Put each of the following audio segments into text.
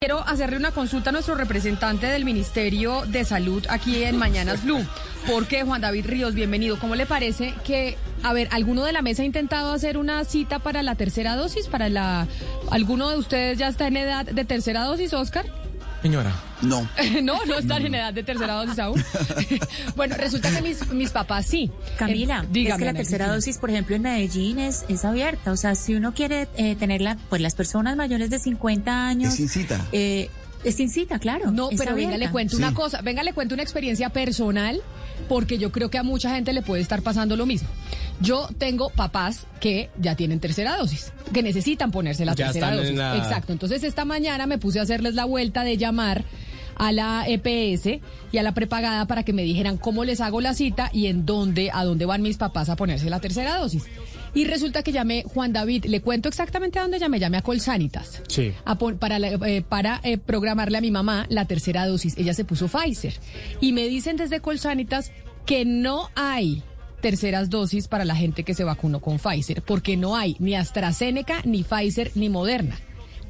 Quiero hacerle una consulta a nuestro representante del Ministerio de Salud aquí en Mañanas Blue. Porque Juan David Ríos, bienvenido. ¿Cómo le parece que, a ver, alguno de la mesa ha intentado hacer una cita para la tercera dosis? ¿Alguno de ustedes ya está en edad de tercera dosis, Oscar? Señora. No. No están en edad de tercera dosis aún. Bueno, resulta que mis papás sí. Camila, dígame, es que la tercera dosis, por ejemplo, en Medellín es abierta. O sea, si uno quiere tenerla, pues las personas mayores de 50 años... Es sin cita. Es sin cita, claro. No, pero venga, le cuento una cosa. Venga, le cuento una experiencia personal, porque yo creo que a mucha gente le puede estar pasando lo mismo. Yo tengo papás que ya tienen tercera dosis, que necesitan ponerse la tercera dosis. Exacto. Entonces, esta mañana me puse a hacerles la vuelta de llamar a la EPS y a la prepagada para que me dijeran cómo les hago la cita y a dónde van mis papás a ponerse la tercera dosis. Y resulta que llamé, Juan David, le cuento exactamente a dónde llamé a Colsanitas. Sí. Para programarle a mi mamá la tercera dosis. Ella se puso Pfizer. Y me dicen desde Colsanitas que no hay terceras dosis para la gente que se vacunó con Pfizer, porque no hay ni AstraZeneca, ni Pfizer, ni Moderna,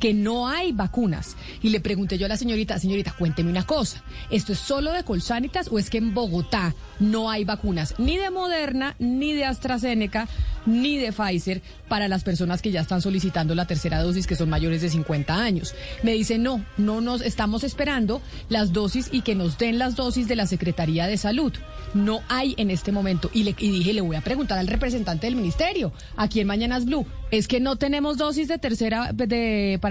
que no hay vacunas. Y le pregunté yo a la señorita, cuénteme una cosa, ¿esto es solo de Colsanitas o es que en Bogotá no hay vacunas ni de Moderna, ni de AstraZeneca, ni de Pfizer para las personas que ya están solicitando la tercera dosis, que son mayores de 50 años? Me dice, no nos estamos esperando las dosis y que nos den las dosis de la Secretaría de Salud. No hay en este momento. Y dije, le voy a preguntar al representante del ministerio, aquí en Mañanas Blue, ¿es que no tenemos dosis para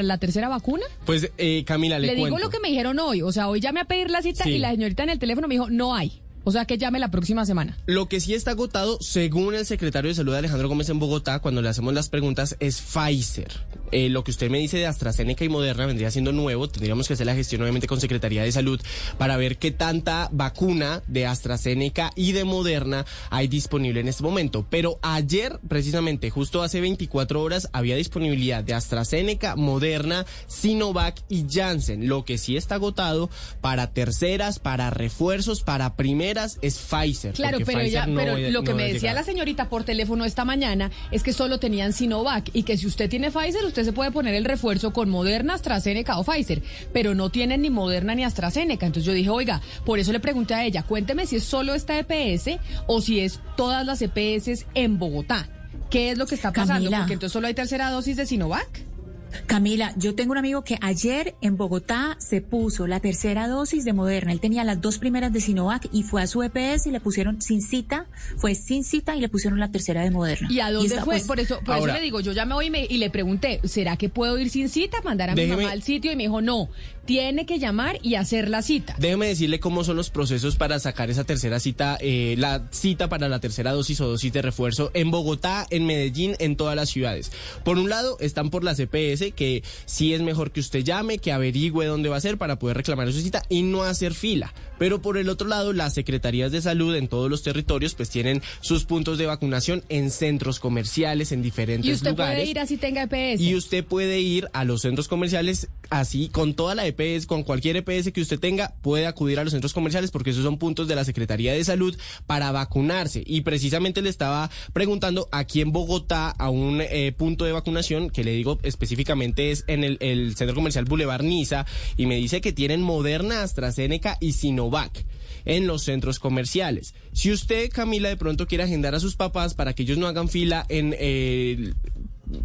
la tercera vacuna? Pues, Camila, le cuento. Le digo lo que me dijeron hoy. O sea, hoy llamé a pedir la cita y la señorita en el teléfono me dijo, no hay. O sea, que llame la próxima semana. Lo que sí está agotado, según el secretario de Salud, Alejandro Gómez, en Bogotá, cuando le hacemos las preguntas, es Pfizer. Lo que usted me dice de AstraZeneca y Moderna vendría siendo nuevo. Tendríamos que hacer la gestión, obviamente, con Secretaría de Salud para ver qué tanta vacuna de AstraZeneca y de Moderna hay disponible en este momento. Pero ayer, precisamente, justo hace 24 horas, había disponibilidad de AstraZeneca, Moderna, Sinovac y Janssen. Lo que sí está agotado para terceras, para refuerzos, para primeras, es Pfizer. Claro, pero Pfizer lo que me decía la señorita por teléfono esta mañana es que solo tenían Sinovac y que si usted tiene Pfizer, usted se puede poner el refuerzo con Moderna, AstraZeneca o Pfizer, pero no tienen ni Moderna ni AstraZeneca. Entonces yo dije, oiga, por eso le pregunté a ella, cuénteme si es solo esta EPS o si es todas las EPS en Bogotá. ¿Qué es lo que está pasando? Camila. Porque entonces solo hay tercera dosis de Sinovac. Camila, yo tengo un amigo que ayer en Bogotá se puso la tercera dosis de Moderna. Él tenía las dos primeras de Sinovac y fue a su EPS y le pusieron sin cita y le pusieron la tercera de Moderna. ¿Y a dónde fue? Pues, por eso le digo, yo llamé hoy y le pregunté, ¿será que puedo ir sin cita? Mandar a mi mamá al sitio y me dijo, no, tiene que llamar y hacer la cita. Déjeme decirle cómo son los procesos para sacar esa tercera cita, la cita para la tercera dosis o dosis de refuerzo en Bogotá, en Medellín, en todas las ciudades. Por un lado, están por las EPS, que sí es mejor que usted llame, que averigüe dónde va a ser para poder reclamar su cita y no hacer fila. Pero por el otro lado, las secretarías de salud en todos los territorios pues tienen sus puntos de vacunación en centros comerciales, en diferentes lugares. Y usted puede ir así tenga EPS. Y usted puede ir a los centros comerciales así con toda la EPS, con cualquier EPS que usted tenga, puede acudir a los centros comerciales porque esos son puntos de la Secretaría de Salud para vacunarse. Y precisamente le estaba preguntando aquí en Bogotá a un punto de vacunación que le digo específicamente es en el centro comercial Boulevard Niza y me dice que tienen Moderna, AstraZeneca y Sinovac en los centros comerciales. Si usted, Camila, de pronto quiere agendar a sus papás para que ellos no hagan fila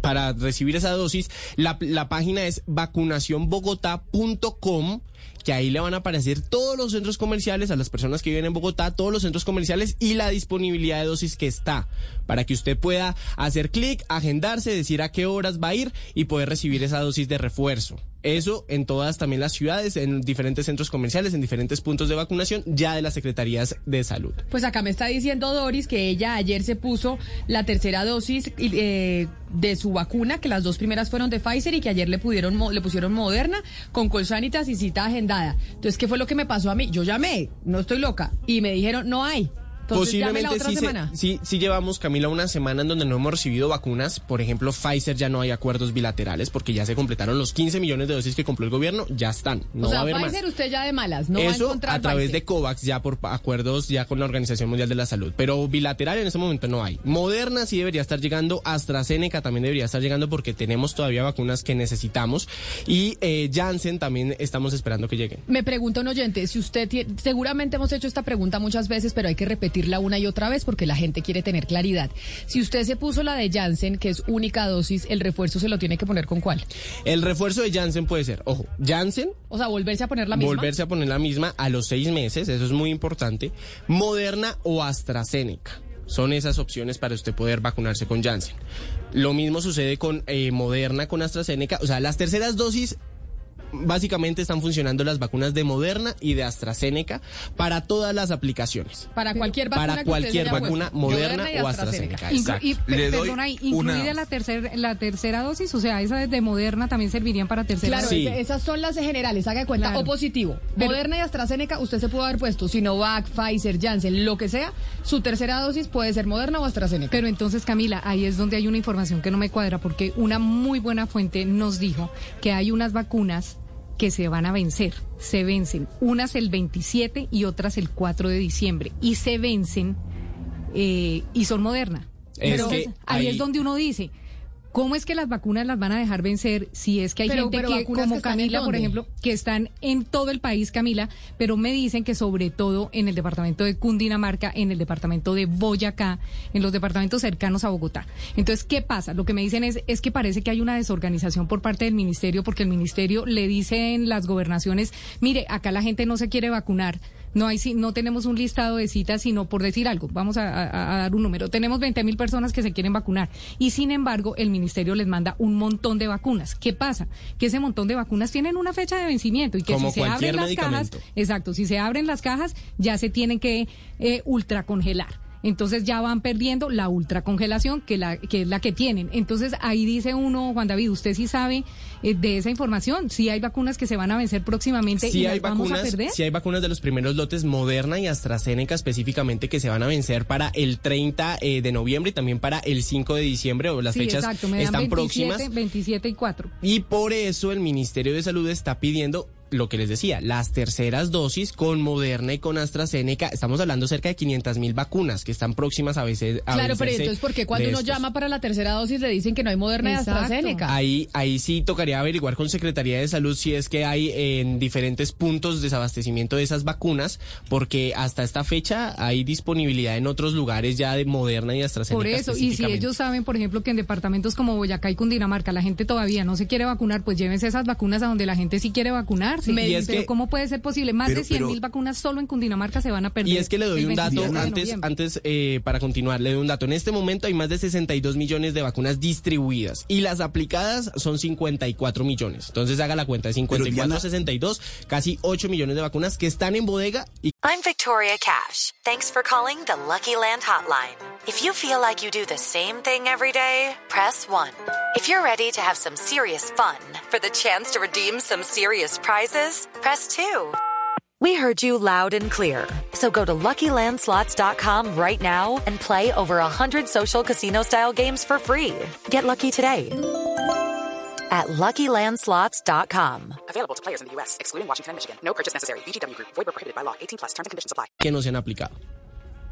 para recibir esa dosis, la página es vacunacionbogotá.com, que ahí le van a aparecer todos los centros comerciales, a las personas que viven en Bogotá, todos los centros comerciales y la disponibilidad de dosis que está, para que usted pueda hacer clic, agendarse, decir a qué horas va a ir y poder recibir esa dosis de refuerzo. Eso en todas también las ciudades, en diferentes centros comerciales, en diferentes puntos de vacunación ya de las Secretarías de Salud. Pues acá me está diciendo Doris que ella ayer se puso la tercera dosis de su vacuna, que las dos primeras fueron de Pfizer y que ayer le pusieron Moderna con Colsanitas y cita agendada. Entonces, ¿qué fue lo que me pasó a mí? Yo llamé, no estoy loca, y me dijeron, no hay. Entonces, posiblemente sí llevamos, Camila, una semana en donde no hemos recibido vacunas. Por ejemplo, Pfizer ya no hay acuerdos bilaterales porque ya se completaron los 15 millones de dosis que compró el gobierno, ya están. No, o sea, va a haber Pfizer más. Usted ya de malas, no. Eso va a encontrar a través Pfizer. De COVAX, ya por acuerdos ya con la Organización Mundial de la Salud, pero bilateral en este momento no hay. Moderna sí debería estar llegando, AstraZeneca también debería estar llegando porque tenemos todavía vacunas que necesitamos y Janssen también estamos esperando que lleguen. Me pregunta un oyente, si usted seguramente hemos hecho esta pregunta muchas veces, pero hay que repetirla una y otra vez porque la gente quiere tener claridad. Si usted se puso la de Janssen, que es única dosis, ¿el refuerzo se lo tiene que poner con cuál? El refuerzo de Janssen puede ser, ojo, Janssen. O sea, volverse a poner la misma. Volverse a poner la misma a los 6 meses, eso es muy importante. Moderna o AstraZeneca. Son esas opciones para usted poder vacunarse con Janssen. Lo mismo sucede con Moderna, con AstraZeneca. O sea, las terceras dosis... Básicamente están funcionando las vacunas de Moderna y de AstraZeneca para todas las aplicaciones. Para cualquier vacuna Moderna o AstraZeneca. ¿Incluida la tercera dosis? O sea, esas de Moderna también servirían para tercera dosis. Claro, sí. Esas son las generales, haga de cuenta, claro. O positivo. Pero Moderna y AstraZeneca, usted se puede haber puesto Sinovac, Pfizer, Janssen, lo que sea, su tercera dosis puede ser Moderna o AstraZeneca. Pero entonces, Camila, ahí es donde hay una información que no me cuadra, porque una muy buena fuente nos dijo que hay unas vacunas que se van a vencer, se vencen, unas el 27 y otras el 4 de diciembre, y se vencen y son Moderna. Pero ahí es donde uno dice, ¿cómo es que las vacunas las van a dejar vencer si es que hay gente que, como Camila, por ejemplo, que están en todo el país, Camila, pero me dicen que sobre todo en el departamento de Cundinamarca, en el departamento de Boyacá, en los departamentos cercanos a Bogotá? Entonces, ¿qué pasa? Lo que me dicen es que parece que hay una desorganización por parte del ministerio, porque el ministerio le dicen las gobernaciones, mire, acá la gente no se quiere vacunar. No tenemos un listado de citas, sino por decir algo, vamos a dar un número. Tenemos 20.000 personas que se quieren vacunar y sin embargo el ministerio les manda un montón de vacunas. ¿Qué pasa? Que ese montón de vacunas tienen una fecha de vencimiento y que como si se abren las cajas, exacto, si se abren las cajas ya se tienen que ultracongelar. Entonces ya van perdiendo la ultracongelación que es la que tienen. Entonces ahí dice uno, Juan David, usted sí sabe de esa información. ¿Sí hay vacunas que se van a vencer próximamente y las vamos a perder? Sí hay vacunas de los primeros lotes Moderna y AstraZeneca específicamente que se van a vencer para el 30 de noviembre y también para el 5 de diciembre. O las fechas exacto, me dan están 27, próximas. 27 y 4. Y por eso el Ministerio de Salud está pidiendo... Lo que les decía, las terceras dosis con Moderna y con AstraZeneca, estamos hablando cerca de 500.000 vacunas que están próximas a veces. Claro, pero entonces, ¿por qué cuando uno llama para la tercera dosis le dicen que no hay Moderna y AstraZeneca? Ahí sí tocaría averiguar con Secretaría de Salud si es que hay en diferentes puntos desabastecimiento de esas vacunas, porque hasta esta fecha hay disponibilidad en otros lugares ya de Moderna y AstraZeneca. Por eso, y si ellos saben, por ejemplo, que en departamentos como Boyacá y Cundinamarca la gente todavía no se quiere vacunar, pues llévense esas vacunas a donde la gente sí quiere vacunar. Sí, y es pero que, ¿cómo puede ser posible? Más de 100.000 vacunas solo en Cundinamarca se van a perder. Y es que le doy un dato, antes para continuar, le doy un dato. En este momento hay más de 62 millones de vacunas distribuidas y las aplicadas son 54 millones. Entonces haga la cuenta de 54 a 62, casi 8 millones de vacunas que están en bodega. I'm Victoria Cash. Thanks for calling the Lucky Land Hotline. If you feel like you do the same thing every day, press 1. If you're ready to have some serious fun for the chance to redeem some serious prizes, press 2. We heard you loud and clear. So go to LuckyLandSlots.com right now and play over 100 social casino-style games for free. Get lucky today at LuckyLandSlots.com. Available to players in the U.S., excluding Washington and Michigan. No purchase necessary. BGW Group. Void where prohibited by law. 18+. Terms and conditions apply. Que no se han aplicado.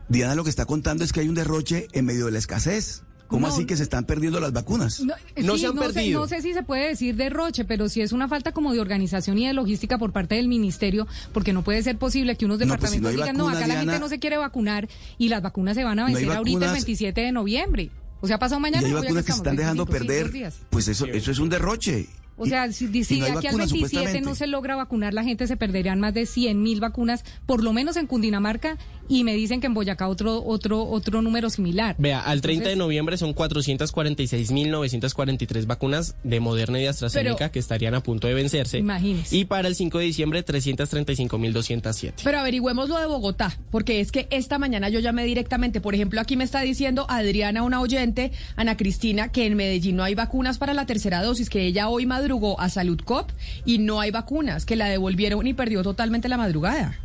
Diana lo que está contando es que hay un derroche en medio de la escasez. ¿Cómo así que se están perdiendo las vacunas? No se han perdido. No sé si se puede decir derroche, pero sí es una falta como de organización y de logística por parte del ministerio, porque no puede ser posible que unos departamentos digan, acá Diana, la gente no se quiere vacunar y las vacunas se van a vencer ahorita el 27 de noviembre. O sea, pasado mañana. Y hay vacunas que se están dejando perder. Pues eso es un derroche. O sea, si de aquí al 27 no se logra vacunar la gente, se perderían más de 100.000 vacunas, por lo menos en Cundinamarca, y me dicen que en Boyacá otro número similar. Vea, al 30 de noviembre son 446.943 vacunas de Moderna y de AstraZeneca que estarían a punto de vencerse. Imagínese. Y para el 5 de diciembre, 335.207. Pero averigüemos lo de Bogotá, porque es que esta mañana yo llamé directamente. Por ejemplo, aquí me está diciendo Adriana, una oyente, Ana Cristina, que en Medellín no hay vacunas para la tercera dosis, que ella hoy madrugó a Salud Cop y no hay vacunas, que la devolvieron y perdió totalmente la madrugada.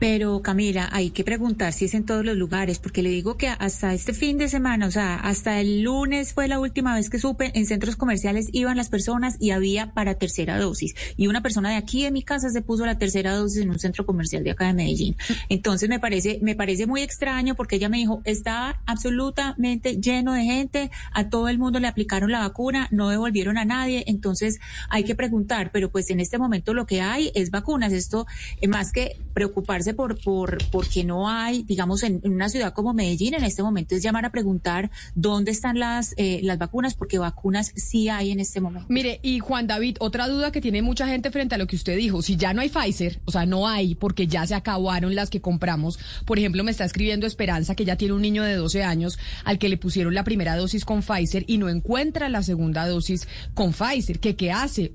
Pero Camila, hay que preguntar si es en todos los lugares, porque le digo que hasta este fin de semana, o sea, hasta el lunes fue la última vez que supe, en centros comerciales iban las personas y había para tercera dosis, y una persona de aquí de mi casa se puso la tercera dosis en un centro comercial de acá de Medellín. Entonces me parece muy extraño, porque ella me dijo, estaba absolutamente lleno de gente, a todo el mundo le aplicaron la vacuna, no devolvieron a nadie. Entonces hay que preguntar, pero pues en este momento lo que hay es vacunas. Esto más que preocuparse porque no hay, digamos, en una ciudad como Medellín, en este momento es llamar a preguntar dónde están las vacunas, porque vacunas sí hay en este momento. Mire, y Juan David, otra duda que tiene mucha gente frente a lo que usted dijo, si ya no hay Pfizer, o sea, no hay, porque ya se acabaron las que compramos. Por ejemplo, me está escribiendo Esperanza, que ya tiene un niño de 12 años al que le pusieron la primera dosis con Pfizer y no encuentra la segunda dosis con Pfizer. ¿Qué hace?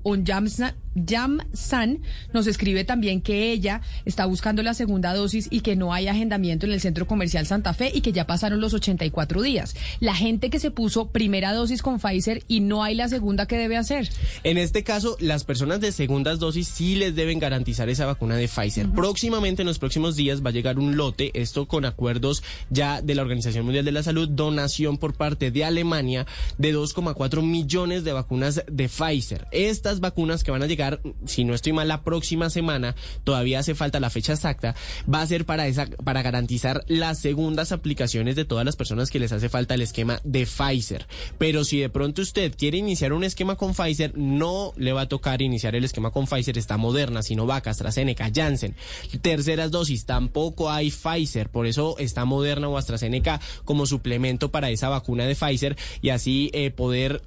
Yam San nos escribe también que ella está buscando la segunda dosis y que no hay agendamiento en el Centro Comercial Santa Fe y que ya pasaron los 84 días. La gente que se puso primera dosis con Pfizer y no hay la segunda, ¿qué debe hacer? En este caso, las personas de segundas dosis sí les deben garantizar esa vacuna de Pfizer. Uh-huh. Próximamente, en los próximos días, va a llegar un lote, esto con acuerdos ya de la Organización Mundial de la Salud, donación por parte de Alemania de 2,4 millones de vacunas de Pfizer. Estas vacunas que van a llegar, si no estoy mal, la próxima semana, todavía hace falta la fecha exacta, va a ser para garantizar las segundas aplicaciones de todas las personas que les hace falta el esquema de Pfizer. Pero si de pronto usted quiere iniciar un esquema con Pfizer, no le va a tocar iniciar el esquema con Pfizer. Está Moderna, Sinovac, AstraZeneca, Janssen. Terceras dosis, tampoco hay Pfizer, por eso está Moderna o AstraZeneca como suplemento para esa vacuna de Pfizer, y así poder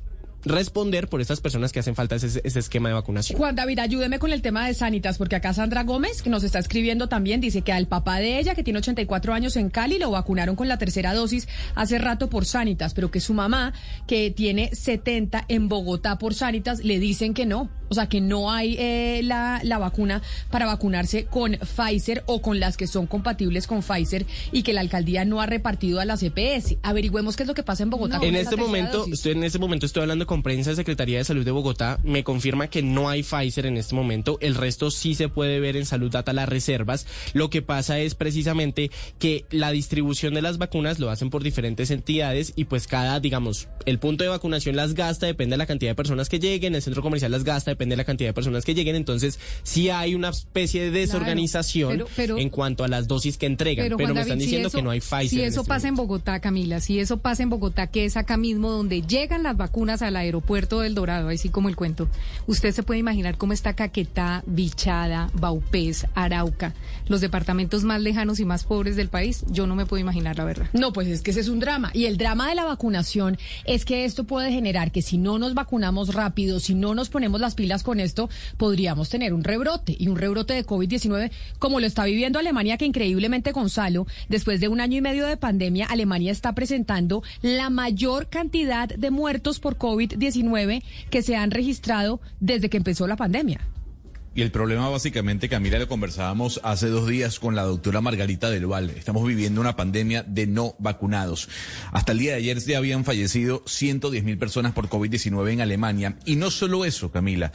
responder por estas personas que hacen falta ese esquema de vacunación. Juan David, ayúdeme con el tema de Sanitas, porque acá Sandra Gómez, que nos está escribiendo también, dice que al papá de ella, que tiene 84 años en Cali, lo vacunaron con la tercera dosis hace rato por Sanitas, pero que su mamá, que tiene 70 en Bogotá por Sanitas, le dicen que no. O sea, que no hay la vacuna para vacunarse con Pfizer o con las que son compatibles con Pfizer, y que la alcaldía no ha repartido a las EPS. Averigüemos qué es lo que pasa en Bogotá. No, en este momento estoy hablando con prensa de Secretaría de Salud de Bogotá. Me confirma que no hay Pfizer en este momento. El resto sí se puede ver en Salud Data las reservas. Lo que pasa es precisamente que la distribución de las vacunas lo hacen por diferentes entidades, y pues cada, digamos, el punto de vacunación las gasta, depende de la cantidad de personas que lleguen, el centro comercial las gasta, depende de la cantidad de personas que lleguen. Entonces sí hay una especie de desorganización, claro, pero en cuanto a las dosis que entregan, pero Juan David, me están diciendo que no hay Pfizer. Si eso pasa en Bogotá, Camila, si eso pasa en Bogotá, que es acá mismo donde llegan las vacunas al aeropuerto del Dorado, así como el cuento, usted se puede imaginar cómo está Caquetá, Vichada, Vaupés, Arauca, los departamentos más lejanos y más pobres del país. Yo no me puedo imaginar, la verdad. No, pues es que ese es un drama, y el drama de la vacunación es que esto puede generar que si no nos vacunamos rápido, si no nos ponemos las pilas con esto, podríamos tener un rebrote, y un rebrote de COVID-19 como lo está viviendo Alemania, que increíblemente, Gonzalo, después de un año y medio de pandemia, Alemania está presentando la mayor cantidad de muertos por COVID-19 que se han registrado desde que empezó la pandemia. Y el problema básicamente, Camila, lo conversábamos hace 2 días con la doctora Margarita del Valle. Estamos viviendo una pandemia de no vacunados. Hasta el día de ayer se habían fallecido 110.000 personas por COVID-19 en Alemania. Y no solo eso, Camila.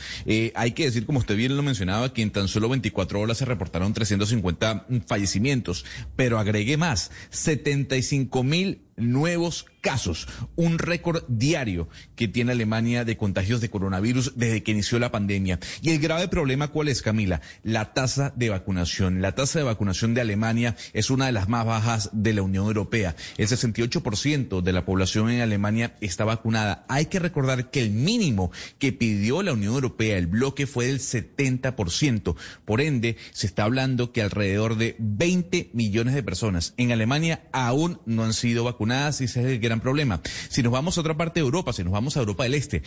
Hay que decir, como usted bien lo mencionaba, que en tan solo 24 horas se reportaron 350 fallecimientos. Pero agregué más, 75.000 nuevos casos, un récord diario que tiene Alemania de contagios de coronavirus desde que inició la pandemia. Y el grave problema, ¿cuál es, Camila? La tasa de vacunación. La tasa de vacunación de Alemania es una de las más bajas de la Unión Europea. El 68% de la población en Alemania está vacunada. Hay que recordar que el mínimo que pidió la Unión Europea, el bloque, fue del 70%. Por ende, se está hablando que alrededor de 20 millones de personas en Alemania aún no han sido vacunadas. Y ese es el gran problema. Si nos vamos a otra parte de Europa, si nos vamos a Europa del Este,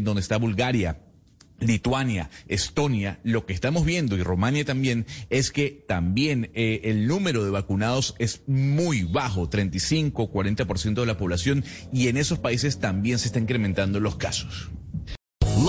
donde está Bulgaria, Lituania, Estonia, lo que estamos viendo, y Rumania también, es que también el número de vacunados es muy bajo, 35, 40% de la población, y en esos países también se están incrementando los casos.